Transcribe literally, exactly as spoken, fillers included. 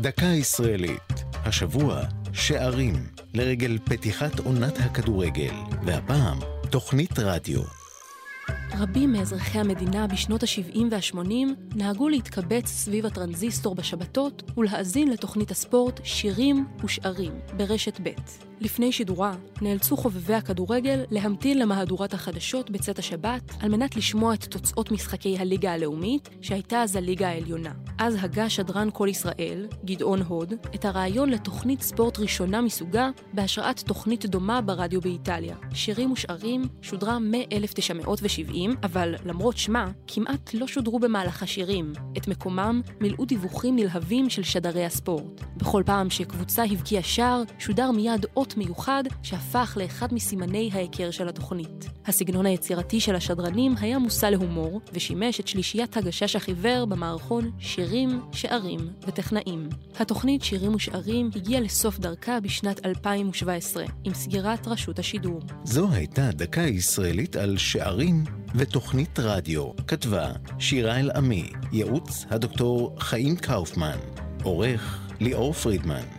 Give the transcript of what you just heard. דקה ישראלית, השבוע שערים, לרגל פתיחת עונת הכדורגל, והפעם תוכנית רדיו. רבים מאזרחי המדינה בשנות ה-שבעים וה-שמונים נהגו להתקבץ סביב הטרנזיסטור בשבתות ולהאזין לתוכנית הספורט שירים ושערים ברשת ב'. לפני שידורה נאלצו חובבי הכדורגל להמתין למהדורת החדשות בצאת השבת על מנת לשמוע את תוצאות משחקי הליגה הלאומית שהייתה אז הליגה העליונה. אז הגה שדרן כל ישראל, גדעון הוד, את הרעיון לתוכנית ספורט ראשונה מסוגה בהשראת תוכנית דומה ברדיו באיטליה. שירים ושערים שודרה מ-אלף תשע מאות שבעים, אבל למרות שמה, כמעט לא שודרו במהלך השירים. את מקומם מילאו דיווחים נלהבים של שדרי הספורט. בכל פעם שקבוצה הבקיעה שער, שודר מיד אות מיוחד שהפך לאחד מסימני ההיכר של התוכנית. הסגנון היצירתי של השדרנים היה מושא להומור, ושימש את שלישיית הגשש החיוור במערכון שירים, שערים וטכנאים. התוכנית שירים ושערים הגיעה לסוף דרכה בשנת אלפיים שבע עשרה, עם סגירת רשות השידור. זו הייתה דקה ישראלית על שערים ותוכנית רדיו. כתבה שירה אל עמי, ייעוץ הדוקטור חיים קאופמן, עורך ליאור פרידמן.